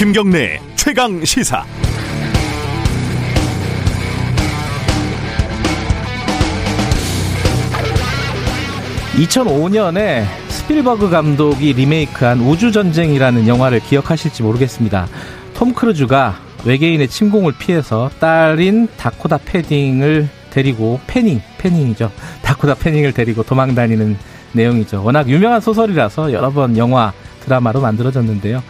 김경래 최강 시사. (2005년에) 스필버그 감독이 리메이크한 우주전쟁이라는 영화를 기억하실지 모르겠습니다. 톰 크루즈가 외계인의 침공을 피해서 딸인 다코다 패닝을 데리고 패닝이죠. 다코다 패닝을 데리고 도망다니는 내용이죠. 워낙 유명한 소설이라서 여러 번 영화, 드라마로 만들어졌는데요.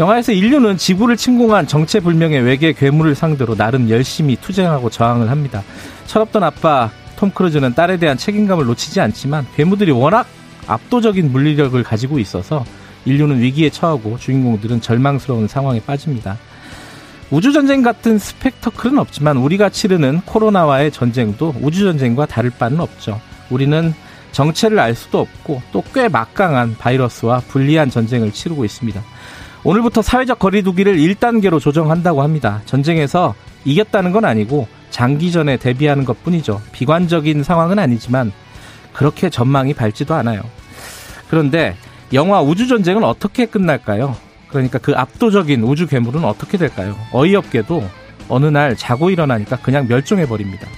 영화에서 인류는 지구를 침공한 정체불명의 외계 괴물을 상대로 나름 열심히 투쟁하고 저항을 합니다. 철없던 아빠 톰 크루즈는 딸에 대한 책임감을 놓치지 않지만 괴물들이 워낙 압도적인 물리력을 가지고 있어서 인류는 위기에 처하고 주인공들은 절망스러운 상황에 빠집니다. 우주전쟁 같은 스펙터클은 없지만 우리가 치르는 코로나와의 전쟁도 우주전쟁과 다를 바는 없죠. 우리는 정체를 알 수도 없고 또 꽤 막강한 바이러스와 불리한 전쟁을 치르고 있습니다. 오늘부터 사회적 거리두기를 1단계로 조정한다고 합니다. 전쟁에서 이겼다는 건 아니고 장기전에 대비하는 것뿐이죠. 비관적인 상황은 아니지만 그렇게 전망이 밝지도 않아요. 그런데 영화 우주전쟁은 어떻게 끝날까요? 그러니까 그 압도적인 우주 괴물은 어떻게 될까요? 어이없게도 어느 날 자고 일어나니까 그냥 멸종해버립니다.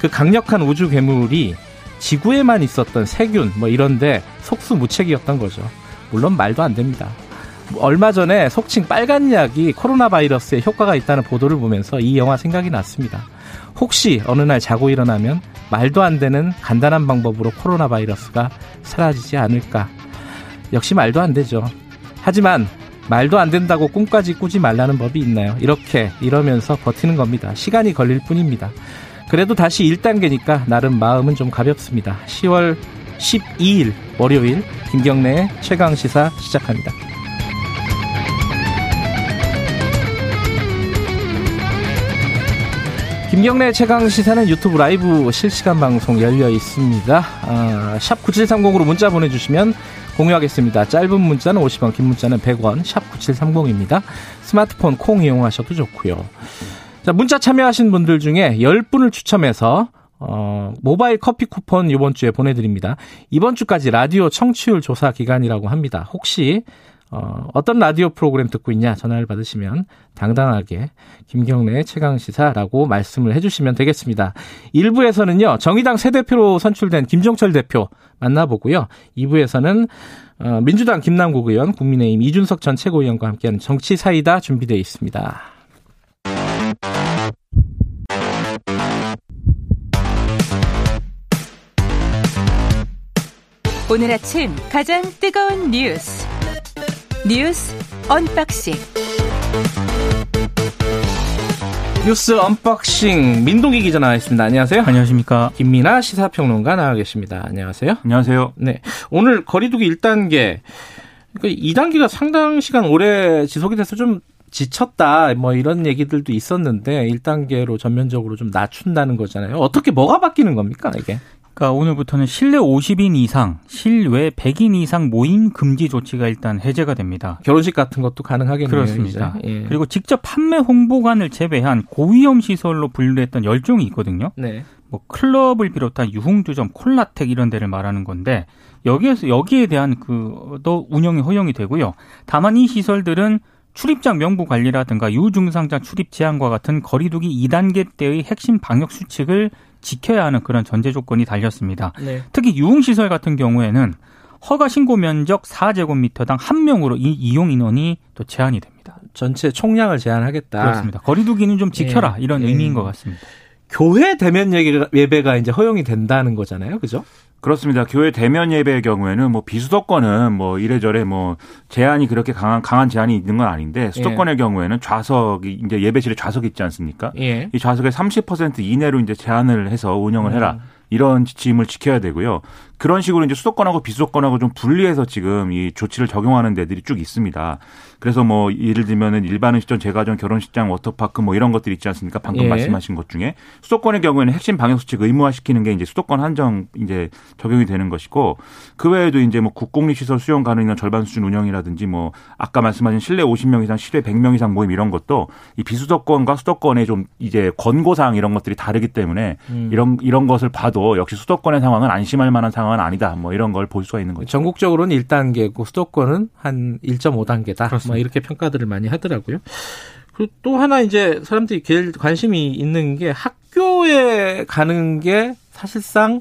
그 강력한 우주 괴물이 지구에만 있었던 세균 이런데 속수무책이었던 거죠. 물론 말도 안 됩니다. 얼마 전에 속칭 빨간 약이 코로나 바이러스에 효과가 있다는 보도를 보면서 이 영화 생각이 났습니다. 혹시 어느 날 자고 일어나면 말도 안 되는 간단한 방법으로 코로나 바이러스가 사라지지 않을까. 역시 말도 안 되죠. 하지만 말도 안 된다고 꿈까지 꾸지 말라는 법이 있나요? 이러면서 버티는 겁니다. 시간이 걸릴 뿐입니다. 그래도 다시 1단계니까 나름 마음은 좀 가볍습니다. 10월 12일 월요일 김경래의 최강시사 시작합니다. 김경래의 최강시사는 유튜브 라이브 실시간 방송 열려 있습니다. 샵 9730으로 문자 보내주시면 공유하겠습니다. 짧은 문자는 50원, 긴 문자는 100원, 샵 9730입니다. 스마트폰 콩 이용하셔도 좋고요. 자, 문자 참여하신 분들 중에 10분을 추첨해서 모바일 커피 쿠폰 이번 주에 보내드립니다. 이번 주까지 라디오 청취율 조사 기간이라고 합니다. 혹시 어떤 라디오 프로그램 듣고 있냐 전화를 받으시면 당당하게 김경래의 최강시사라고 말씀을 해주시면 되겠습니다. 1부에서는요. 정의당 새 대표로 선출된 김종철 대표 만나보고요. 2부에서는 민주당 김남국 의원, 국민의힘 이준석 전 최고위원과 함께하는 정치사이다 준비되어 있습니다. 오늘 아침 가장 뜨거운 뉴스 언박싱. 뉴스 언박싱 민동기 기자 나와있습니다. 안녕하세요. 안녕하십니까. 김민아 시사평론가 나와 계십니다. 안녕하세요. 안녕하세요. 네, 오늘 거리두기 1단계. 그러니까 2단계가 상당 시간 오래 지속이 돼서 좀 지쳤다 이런 얘기들도 있었는데 1단계로 전면적으로 좀 낮춘다는 거잖아요. 어떻게 뭐가 바뀌는 겁니까 이게? 그러니까 오늘부터는 실내 50인 이상, 실외 100인 이상 모임 금지 조치가 일단 해제가 됩니다. 결혼식 같은 것도 가능하겠네요. 그렇습니다. 예. 그리고 직접 판매 홍보관을 제외한 고위험 시설로 분류했던 10종이 있거든요. 네. 클럽을 비롯한 유흥주점, 콜라텍 이런 데를 말하는 건데 여기에 대한 또 운영이 허용이 되고요. 다만 이 시설들은 출입자 명부 관리라든가 유증상자 출입 제한과 같은 거리두기 2단계 때의 핵심 방역 수칙을 지켜야 하는 그런 전제 조건이 달렸습니다. 네. 특히 유흥시설 같은 경우에는 허가 신고 면적 4제곱미터당 1명으로 이 이용 인원이 또 제한이 됩니다. 전체 총량을 제한하겠다. 그렇습니다. 거리두기는 좀 지켜라 이런 의미인 것 같습니다. 교회 대면 예배가 이제 허용이 된다는 거잖아요, 그죠? 그렇습니다. 교회 대면 예배의 경우에는 비수도권은 이래저래 제한이 그렇게 강한 제한이 있는 건 아닌데 수도권의 경우에는 좌석이 이제 예배실에 좌석이 있지 않습니까? 예. 이 좌석의 30% 이내로 이제 제한을 해서 운영을 해라. 이런 지침을 지켜야 되고요. 그런 식으로 이제 수도권하고 비수도권하고 좀 분리해서 지금 이 조치를 적용하는 데들이 쭉 있습니다. 그래서 예를 들면은 일반 음식점, 제과점, 결혼식장, 워터파크 이런 것들이 있지 않습니까? 방금 말씀하신 것 중에 수도권의 경우에는 핵심 방역 수칙 의무화시키는 게 이제 수도권 한정 이제 적용이 되는 것이고 그 외에도 이제 국공립 시설 수용 가능이나 절반 수준 운영이라든지 아까 말씀하신 실내 50명 이상, 실외 100명 이상 모임 이런 것도 이 비수도권과 수도권의 좀 이제 권고 사항 이런 것들이 다르기 때문에 이런 것을 봐도 역시 수도권의 상황은 안심할 만한 상황 상황은 아니다. 뭐 이런 걸 볼 수가 있는 거죠. 전국적으로는 1단계고 수도권은 한 1.5단계다. 뭐 이렇게 평가들을 많이 하더라고요. 그리고 또 하나 이제 사람들이 제일 관심이 있는 게 학교에 가는 게 사실상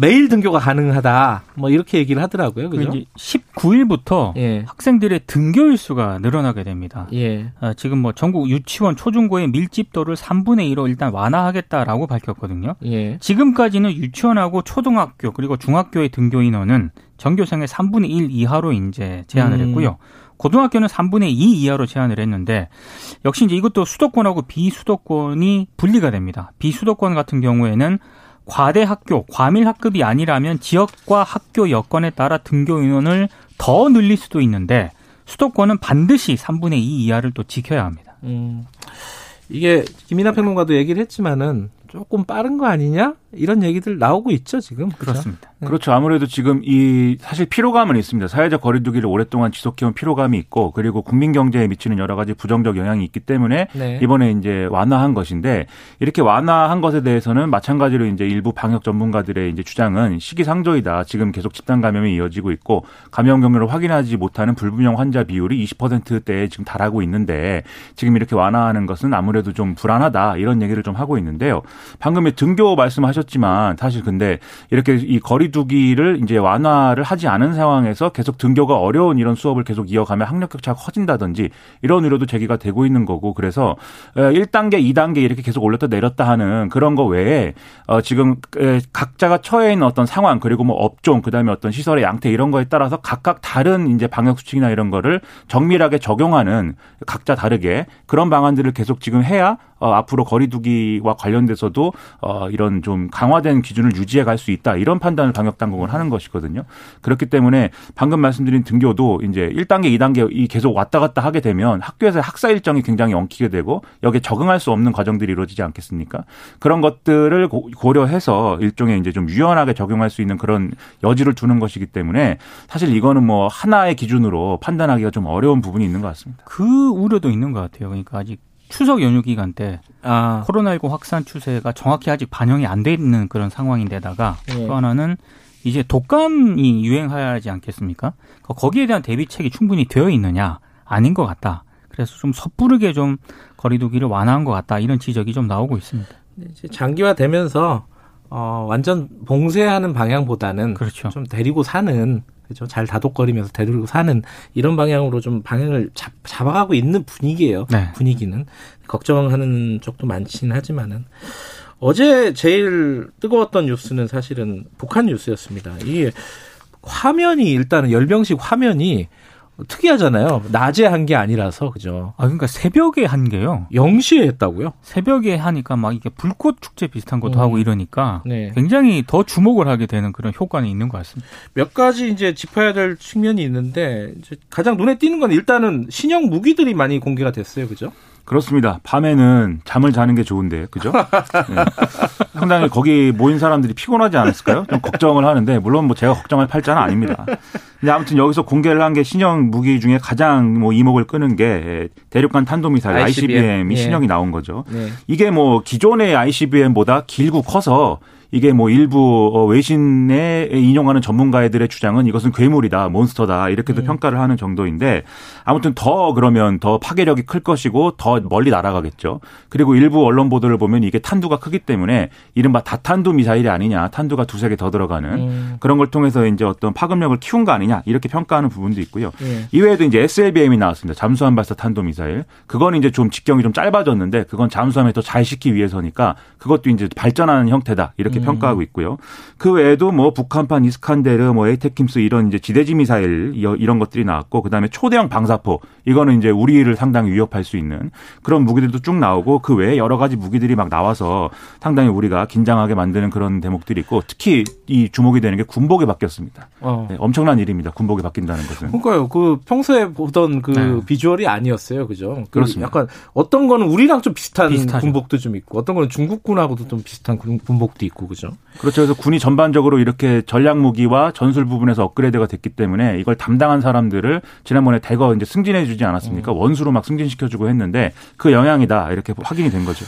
매일 등교가 가능하다. 뭐 이렇게 얘기를 하더라고요. 그죠? 19일부터 예. 학생들의 등교 일수가 늘어나게 됩니다. 예. 지금 뭐 전국 유치원 초중고의 밀집도를 3분의 1로 일단 완화하겠다라고 밝혔거든요. 예. 지금까지는 유치원하고 초등학교 그리고 중학교의 등교 인원은 전교생의 3분의 1 이하로 이제 제한을 했고요. 고등학교는 3분의 2 이하로 제한을 했는데 역시 이제 이것도 수도권하고 비수도권이 분리가 됩니다. 비수도권 같은 경우에는 과대 학교, 과밀 학급이 아니라면 지역과 학교 여건에 따라 등교 인원을 더 늘릴 수도 있는데 수도권은 반드시 3분의 2 이하를 또 지켜야 합니다. 이게 김민아 평론가도 얘기를 했지만은 조금 빠른 거 아니냐? 이런 얘기들 나오고 있죠, 지금. 그렇죠? 그렇습니다. 그렇죠. 아무래도 지금 사실 피로감은 있습니다. 사회적 거리두기를 오랫동안 지속해온 피로감이 있고, 그리고 국민 경제에 미치는 여러 가지 부정적 영향이 있기 때문에 네. 이번에 이제 완화한 것인데, 이렇게 완화한 것에 대해서는 마찬가지로 이제 일부 방역 전문가들의 이제 주장은 시기상조이다. 지금 계속 집단 감염이 이어지고 있고, 감염 경로를 확인하지 못하는 불분명 환자 비율이 20%대에 지금 달하고 있는데, 지금 이렇게 완화하는 것은 아무래도 좀 불안하다. 이런 얘기를 좀 하고 있는데요. 방금 등교 말씀하셨 지만 사실 근데 이렇게 이 거리두기를 이제 완화를 하지 않은 상황에서 계속 등교가 어려운 이런 수업을 계속 이어가면 학력 격차가 커진다든지 이런 우려도 제기가 되고 있는 거고 그래서 1단계, 2단계 이렇게 계속 올렸다 내렸다 하는 그런 거 외에 지금 각자가 처해 있는 어떤 상황 그리고 뭐 업종 그다음에 어떤 시설의 양태 이런 거에 따라서 각각 다른 이제 방역 수칙이나 이런 거를 정밀하게 적용하는 각자 다르게 그런 방안들을 계속 지금 해야 앞으로 거리두기와 관련돼서도 이런 좀 강화된 기준을 유지해 갈 수 있다. 이런 판단을 방역당국은 하는 것이거든요. 그렇기 때문에 방금 말씀드린 등교도 이제 1단계, 2단계 계속 왔다 갔다 하게 되면 학교에서 학사 일정이 굉장히 엉키게 되고 여기에 적응할 수 없는 과정들이 이루어지지 않겠습니까? 그런 것들을 고려해서 일종의 이제 좀 유연하게 적용할 수 있는 그런 여지를 두는 것이기 때문에 사실 이거는 뭐 하나의 기준으로 판단하기가 좀 어려운 부분이 있는 것 같습니다. 그 우려도 있는 것 같아요. 그러니까 아직 추석 연휴 기간 때 코로나19 확산 추세가 정확히 아직 반영이 안 돼 있는 그런 상황인데다가 예. 또 하나는 이제 독감이 유행하지 않겠습니까? 거기에 대한 대비책이 충분히 되어 있느냐 아닌 것 같다. 그래서 좀 섣부르게 좀 거리두기를 완화한 것 같다. 이런 지적이 좀 나오고 있습니다. 장기화되면서 완전 봉쇄하는 방향보다는 그렇죠. 좀 데리고 사는 그렇죠. 잘 다독거리면서 되돌리고 사는 이런 방향으로 좀 방향을 잡아가고 있는 분위기예요. 네. 분위기는 걱정하는 쪽도 많지는 하지만은 어제 제일 뜨거웠던 뉴스는 사실은 북한 뉴스였습니다. 이 화면이 일단은 열병식 화면이 특이하잖아요. 낮에 한 게 아니라서 그죠. 아 그러니까 새벽에 한 게요. 0시에 했다고요? 새벽에 하니까 막 이게 불꽃 축제 비슷한 것도 하고 이러니까 네. 굉장히 더 주목을 하게 되는 그런 효과는 있는 것 같습니다. 몇 가지 이제 짚어야 될 측면이 있는데 이제 가장 눈에 띄는 건 일단은 신형 무기들이 많이 공개가 됐어요, 그죠? 그렇습니다. 밤에는 잠을 자는 게 좋은데, 그죠? 네. 상당히 거기 모인 사람들이 피곤하지 않았을까요? 좀 걱정을 하는데, 물론 뭐 제가 걱정할 팔자는 아닙니다. 근데 아무튼 여기서 공개를 한 게 신형 무기 중에 가장 뭐 이목을 끄는 게 대륙간 탄도미사일 ICBM이 예. 신형이 나온 거죠. 예. 이게 뭐 기존의 ICBM보다 길고 커서 이게 뭐 일부 외신에 인용하는 전문가들의 주장은 이것은 괴물이다, 몬스터다 이렇게도 평가를 하는 정도인데 아무튼 그러면 더 파괴력이 클 것이고 더 멀리 날아가겠죠. 그리고 일부 언론 보도를 보면 이게 탄두가 크기 때문에 이른바 다탄두 미사일이 아니냐, 탄두가 두세 개 더 들어가는 그런 걸 통해서 이제 어떤 파급력을 키운 거 아니냐 이렇게 평가하는 부분도 있고요. 이외에도 이제 SLBM이 나왔습니다. 잠수함 발사 탄도 미사일. 그건 이제 좀 직경이 좀 짧아졌는데 그건 잠수함에 더 잘 싣기 위해서니까 그것도 이제 발전하는 형태다 이렇게. 평가하고 있고요. 그 외에도 뭐 북한판 이스칸데르, 뭐 에이테킴스 이런 이제 지대지 미사일 이런 것들이 나왔고, 그 다음에 초대형 방사포 이거는 이제 우리를 상당히 위협할 수 있는 그런 무기들도 쭉 나오고 그 외에 여러 가지 무기들이 막 나와서 상당히 우리가 긴장하게 만드는 그런 대목들이 있고 특히 이 주목이 되는 게 군복이 바뀌었습니다. 네, 엄청난 일입니다. 군복이 바뀐다는 것은. 그러니까요. 그 평소에 보던 그 네. 비주얼이 아니었어요, 그죠? 그렇습니다. 약간 어떤 거는 우리랑 좀 비슷하죠. 군복도 좀 있고 어떤 거는 중국군하고도 좀 비슷한 군복도 있고. 그렇죠. 그래서 군이 전반적으로 이렇게 전략 무기와 전술 부분에서 업그레이드가 됐기 때문에 이걸 담당한 사람들을 지난번에 대거 이제 승진해 주지 않았습니까? 원수로 막 승진시켜주고 했는데 그 영향이다 이렇게 확인이 된 거죠.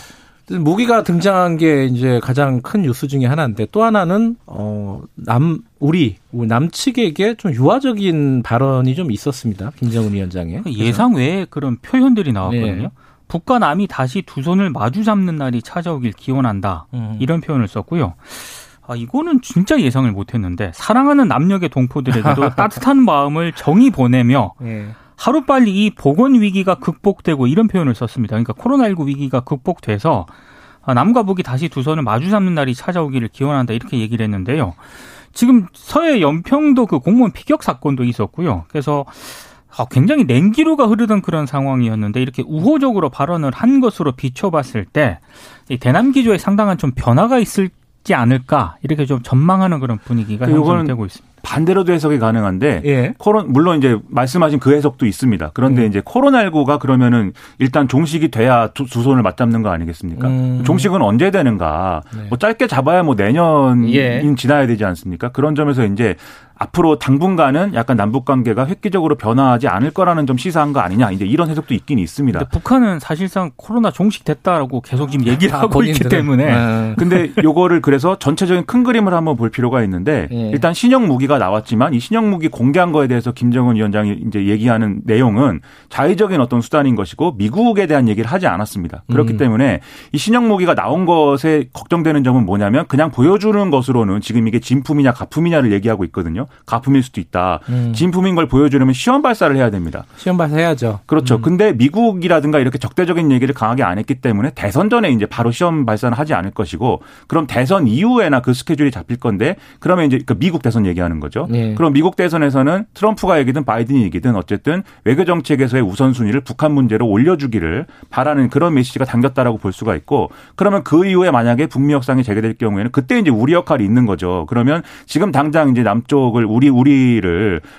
무기가 등장한 게 이제 가장 큰 뉴스 중에 하나인데, 또 하나는 남측에게 좀 유화적인 발언이 좀 있었습니다. 김정은 위원장의 예상 외에 그런 표현들이 나왔거든요. 네. 북과 남이 다시 두 손을 마주 잡는 날이 찾아오길 기원한다. 이런 표현을 썼고요. 아, 이거는 진짜 예상을 못했는데, 사랑하는 남녘의 동포들에게도 따뜻한 마음을 정이 보내며 네. 하루빨리 이 보건 위기가 극복되고, 이런 표현을 썼습니다. 그러니까 코로나19 위기가 극복돼서 남과 북이 다시 두 손을 마주 잡는 날이 찾아오기를 기원한다, 이렇게 얘기를 했는데요. 지금 서해 연평도 그 공무원 피격 사건도 있었고요. 그래서 굉장히 냉기류가 흐르던 그런 상황이었는데, 이렇게 우호적으로 발언을 한 것으로 비춰봤을 때 이 대남 기조에 상당한 좀 변화가 있을지 않을까, 이렇게 좀 전망하는 그런 분위기가 형성되고 있습니다. 반대로도 해석이 가능한데, 예. 물론 이제 말씀하신 그 해석도 있습니다. 그런데 이제 코로나19가 그러면은 일단 종식이 돼야 두 손을 맞잡는 거 아니겠습니까? 종식은 언제 되는가? 네. 뭐 짧게 잡아야 뭐 내년이 지나야 되지 않습니까? 그런 점에서 이제 앞으로 당분간은 약간 남북 관계가 획기적으로 변화하지 않을 거라는 점 시사한 거 아니냐, 이제 이런 해석도 있긴 있습니다. 근데 북한은 사실상 코로나 종식됐다라고 계속 지금 얘기를 하고 있기 때문에. 근데 요거를 그래서 전체적인 큰 그림을 한번 볼 필요가 있는데, 예. 일단 신형 무기가 나왔지만 이 신형 무기 공개한 거에 대해서 김정은 위원장이 이제 얘기하는 내용은 자의적인 어떤 수단인 것이고 미국에 대한 얘기를 하지 않았습니다. 그렇기 때문에 이 신형 무기가 나온 것에 걱정되는 점은 뭐냐면, 그냥 보여주는 것으로는 지금 이게 진품이냐 가품이냐를 얘기하고 있거든요. 가품일 수도 있다. 진품인 걸 보여주려면 시험 발사를 해야 됩니다. 시험 발사해야죠. 그렇죠. 근데 미국이라든가 이렇게 적대적인 얘기를 강하게 안 했기 때문에 대선 전에 이제 바로 시험 발사는 하지 않을 것이고, 그럼 대선 이후에나 그 스케줄이 잡힐 건데, 그러면 이제 그 미국 대선 얘기하는 거죠. 네. 그럼 미국 대선에서는 트럼프가 얘기든 바이든이 얘기든 어쨌든 외교 정책에서의 우선순위를 북한 문제로 올려주기를 바라는 그런 메시지가 담겼다라고 볼 수가 있고, 그러면 그 이후에 만약에 북미 협상이 재개될 경우에는 그때 이제 우리 역할이 있는 거죠. 그러면 지금 당장 이제 남쪽 우리를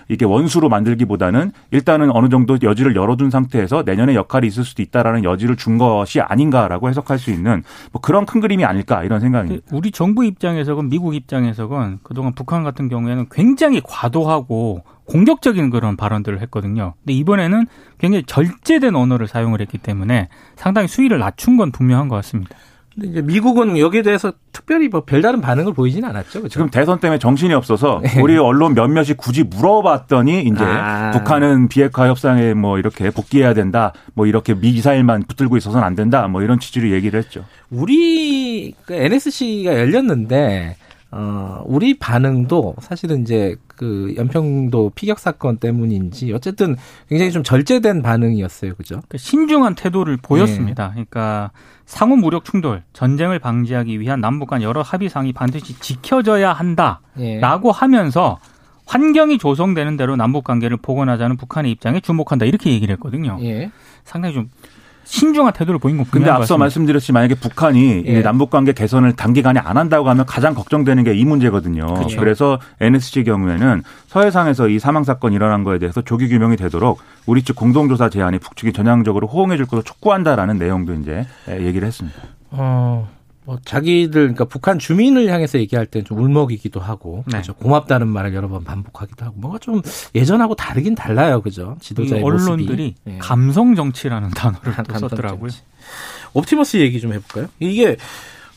이렇게 원수로 만들기보다는 일단은 어느 정도 여지를 열어둔 상태에서 내년에 역할이 있을 수도 있다라는 여지를 준 것이 아닌가라고 해석할 수 있는 뭐 그런 큰 그림이 아닐까, 이런 생각입니다. 우리 정부 입장에서건 미국 입장에서건 그동안 북한 같은 경우에는 굉장히 과도하고 공격적인 그런 발언들을 했거든요. 근데 이번에는 굉장히 절제된 언어를 사용을 했기 때문에 상당히 수위를 낮춘 건 분명한 것 같습니다. 이제 미국은 여기에 대해서 특별히 뭐 별다른 반응을 보이진 않았죠. 그렇죠? 지금 대선 때문에 정신이 없어서 우리 언론 몇몇이 굳이 물어봤더니 이제 북한은 비핵화 협상에 뭐 이렇게 복귀해야 된다, 뭐 이렇게 미사일만 붙들고 있어서는 안 된다, 뭐 이런 취지로 얘기를 했죠. 우리 그 NSC가 열렸는데 우리 반응도 사실은 이제 그 연평도 피격 사건 때문인지 어쨌든 굉장히 좀 절제된 반응이었어요. 그죠? 신중한 태도를 보였습니다. 네. 그러니까 상호 무력 충돌, 전쟁을 방지하기 위한 남북 간 여러 합의사항이 반드시 지켜져야 한다라고 네. 하면서 환경이 조성되는 대로 남북 관계를 복원하자는 북한의 입장에 주목한다, 이렇게 얘기를 했거든요. 네. 상당히 좀 신중한 태도를 보인 건 분명한 것 같습니다. 근데 앞서 말씀드렸지, 만약에 북한이 예. 남북관계 개선을 단기간에 안 한다고 하면 가장 걱정되는 게 이 문제거든요. 그쵸. 그래서 NSC 경우에는 서해상에서 이 사망 사건 일어난 거에 대해서 조기 규명이 되도록 우리 측 공동조사 제안이 북측이 전향적으로 호응해 줄 것을 촉구한다라는 내용도 이제 얘기를 했습니다. 뭐 자기들, 그러니까 북한 주민을 향해서 얘기할 때는 좀 울먹이기도 하고, 네. 그렇죠? 고맙다는 말을 여러 번 반복하기도 하고, 뭔가 좀 예전하고 다르긴 달라요, 그죠? 지도자의 모습이. 언론들이 네. 감성 정치라는 단어를 또 썼더라고요. 옵티머스 얘기 좀 해볼까요? 이게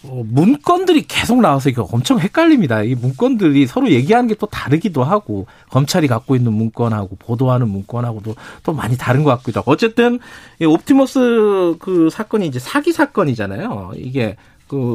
문건들이 계속 나와서 이거 엄청 헷갈립니다. 이 문건들이 서로 얘기하는 게 또 다르기도 하고, 검찰이 갖고 있는 문건하고 보도하는 문건하고도 또 많이 다른 것 같기도 하고. 어쨌든 이 옵티머스 그 사건이 이제 사기 사건이잖아요. 이게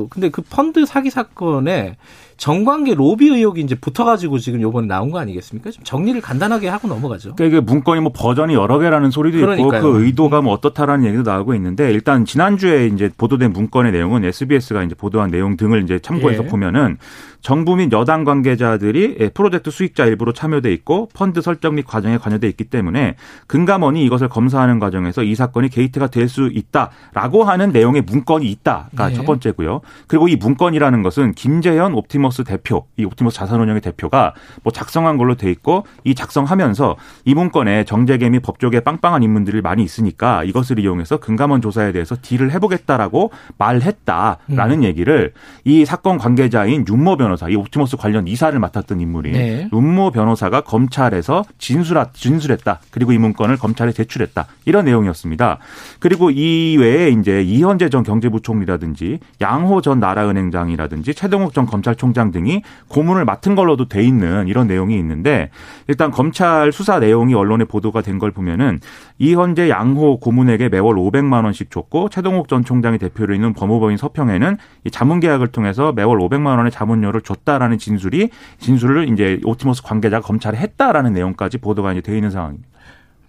근데 그 펀드 사기 사건에 정관계 로비 의혹이 이제 붙어가지고 지금 요번에 나온 거 아니겠습니까? 좀 정리를 간단하게 하고 넘어가죠. 그러니까 이게 문건이 뭐 버전이 여러 개라는 소리도 그러니까요. 있고 그 의도가 뭐 어떻다라는 얘기도 나오고 있는데, 일단 지난주에 이제 보도된 문건의 내용은 SBS가 이제 보도한 내용 등을 이제 참고해서 예. 보면은 정부 및 여당 관계자들이 프로젝트 수익자 일부로 참여돼 있고 펀드 설정 및 과정에 관여돼 있기 때문에 금감원이 이것을 검사하는 과정에서 이 사건이 게이트가 될 수 있다라고 하는 내용의 문건이 있다가 예. 첫 번째고요. 그리고 이 문건이라는 것은 김재현 옵티머스 옵티머스 대표, 이 옵티머스 자산운용의 대표가 뭐 작성한 걸로 돼 있고, 이 작성하면서 이 문건에 정재계 및 법조계 빵빵한 인물들이 많이 있으니까 이것을 이용해서 금감원 조사에 대해서 딜을 해보겠다라고 말했다라는 얘기를 이 사건 관계자인 윤모 변호사, 이 옵티머스 관련 이사를 맡았던 인물인 윤모 변호사가 검찰에서 진술했다. 그리고 이 문건을 검찰에 제출했다. 이런 내용이었습니다. 그리고 이 외에 이제 이현재 전 경제부총리라든지 양호 전 나라은행장이라든지 최동욱 전 검찰총장 등이 고문을 맡은 걸로도 돼 있는 이런 내용이 있는데, 일단 검찰 수사 내용이 언론에 보도가 된 걸 보면은 이현재 양호 고문에게 매월 500만 원씩 줬고, 최동욱 전 총장이 대표로 있는 법무법인 서평에는 이 자문 계약을 통해서 매월 500만 원의 자문료를 줬다라는 진술을 이제 옵티머스 관계자가 검찰에 했다라는 내용까지 보도가 이제 돼 있는 상황입니다.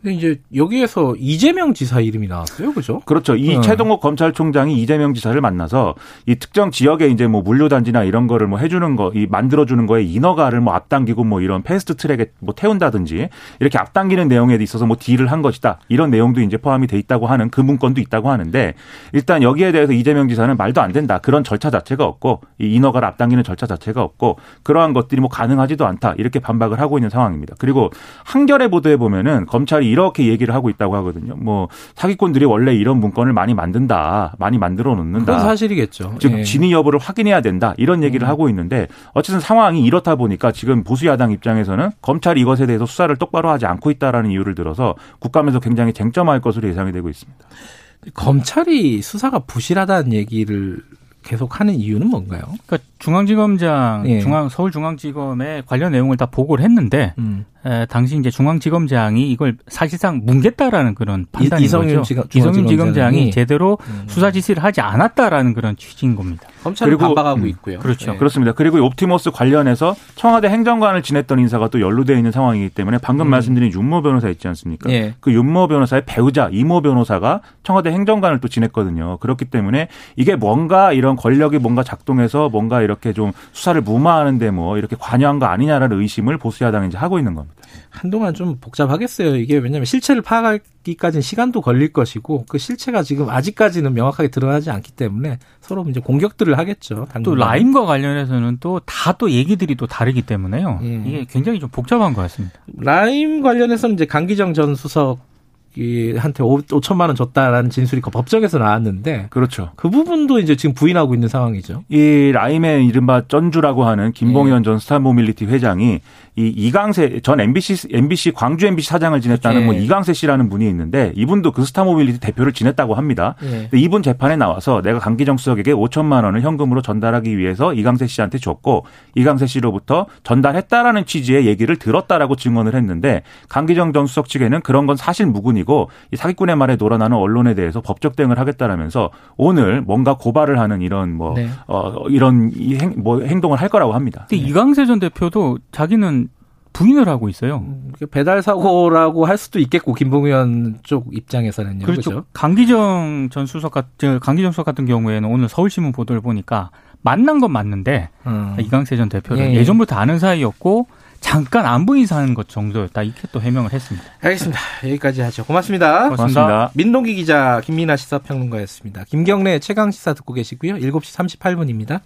근데 이제 여기에서 이재명 지사 이름이 나왔어요, 그죠? 그렇죠. 이 최동욱 검찰총장이 이재명 지사를 만나서 이 특정 지역에 이제 뭐 물류단지나 이런 거를 뭐 해주는 거, 이 만들어주는 거에 인허가를 뭐 앞당기고 뭐 이런 패스트 트랙에 뭐 태운다든지 이렇게 앞당기는 내용에 있어서 뭐 딜을 한 것이다. 이런 내용도 이제 포함이 돼 있다고 하는 그 문건도 있다고 하는데, 일단 여기에 대해서 이재명 지사는 말도 안 된다. 그런 절차 자체가 없고, 이 인허가를 앞당기는 절차 자체가 없고, 그러한 것들이 뭐 가능하지도 않다. 이렇게 반박을 하고 있는 상황입니다. 그리고 한겨레 보도에 보면은 검찰이 이렇게 얘기를 하고 있다고 하거든요. 뭐 사기꾼들이 원래 이런 문건을 많이 만든다. 많이 만들어 놓는다. 그건 사실이겠죠. 즉 진위 여부를 확인해야 된다. 이런 얘기를 하고 있는데, 어쨌든 상황이 이렇다 보니까 지금 보수 야당 입장에서는 검찰이 이것에 대해서 수사를 똑바로 하지 않고 있다라는 이유를 들어서 국감에서 굉장히 쟁점화할 것으로 예상이 되고 있습니다. 검찰이 수사가 부실하다는 얘기를 계속하는 이유는 뭔가요? 그러니까 중앙지검장, 서울중앙지검의 관련 내용을 다 보고를 했는데 당시 이제 중앙지검장이 이걸 사실상 뭉갰다라는 그런 판단인 거죠. 이성윤 지검장이 제대로 수사 지시를 하지 않았다라는 그런 취지인 겁니다. 검찰이 반박하고 있고요. 그렇죠. 네. 그렇습니다. 그리고 옵티머스 관련해서 청와대 행정관을 지냈던 인사가 또 연루되어 있는 상황이기 때문에 방금 말씀드린 윤모 변호사 있지 않습니까? 네. 그 윤모 변호사의 배우자 이모 변호사가 청와대 행정관을 또 지냈거든요. 그렇기 때문에 이게 뭔가 이런 권력이 뭔가 작동해서 뭔가 이렇게 좀 수사를 무마하는데 뭐 이렇게 관여한 거 아니냐라는 의심을 보수야당이 이제 하고 있는 겁니다. 한동안 좀 복잡하겠어요. 이게 왜냐하면 실체를 파악하기까지는 시간도 걸릴 것이고, 그 실체가 지금 아직까지는 명확하게 드러나지 않기 때문에 서로 이제 공격들을 하겠죠. 당분간. 또 라임과 관련해서는 또 다 또 얘기들이 또 다르기 때문에요. 이게 굉장히 좀 복잡한 것 같습니다. 라임 관련해서는 이제 강기정 전 수석 한테 5천만 원 줬다라는 진술이 법정에서 나왔는데, 그렇죠. 그 부분도 이제 지금 부인하고 있는 상황이죠. 이 라임의 이른바 전주라고 하는 김봉현 전 스타모빌리티 회장이 이 이강세 전 MBC 광주 MBC 사장을 지냈다는 뭐 이강세 씨라는 분이 있는데, 이분도 그 스타모빌리티 대표를 지냈다고 합니다. 근데 이분 재판에 나와서 내가 강기정 수석에게 5천만 원을 현금으로 전달하기 위해서 이강세 씨한테 줬고, 이강세 씨로부터 전달했다라는 취지의 얘기를 들었다라고 증언을 했는데, 강기정 전 수석 측에는 그런 건 사실 무근이고 이 사기꾼의 말에 놀아나는 언론에 대해서 법적 대응을 하겠다라면서 오늘 뭔가 고발을 하는 이런 뭐 이런 행동을 할 거라고 합니다. 근데 이강세 전 대표도 자기는 부인을 하고 있어요. 배달 사고라고 할 수도 있겠고, 김봉현 쪽 입장에서는요. 그렇죠. 강기정 수석 같은 경우에는 오늘 서울신문 보도를 보니까 만난 건 맞는데 이강세 전 대표는 예전부터 아는 사이였고 잠깐 안부 인사하는 것 정도였다. 이렇게 또 해명을 했습니다. 알겠습니다. 여기까지 하죠. 고맙습니다. 고맙습니다. 민동기 기자, 김민아 시사평론가였습니다. 김경래 최강 시사 듣고 계시고요. 7시 38분입니다.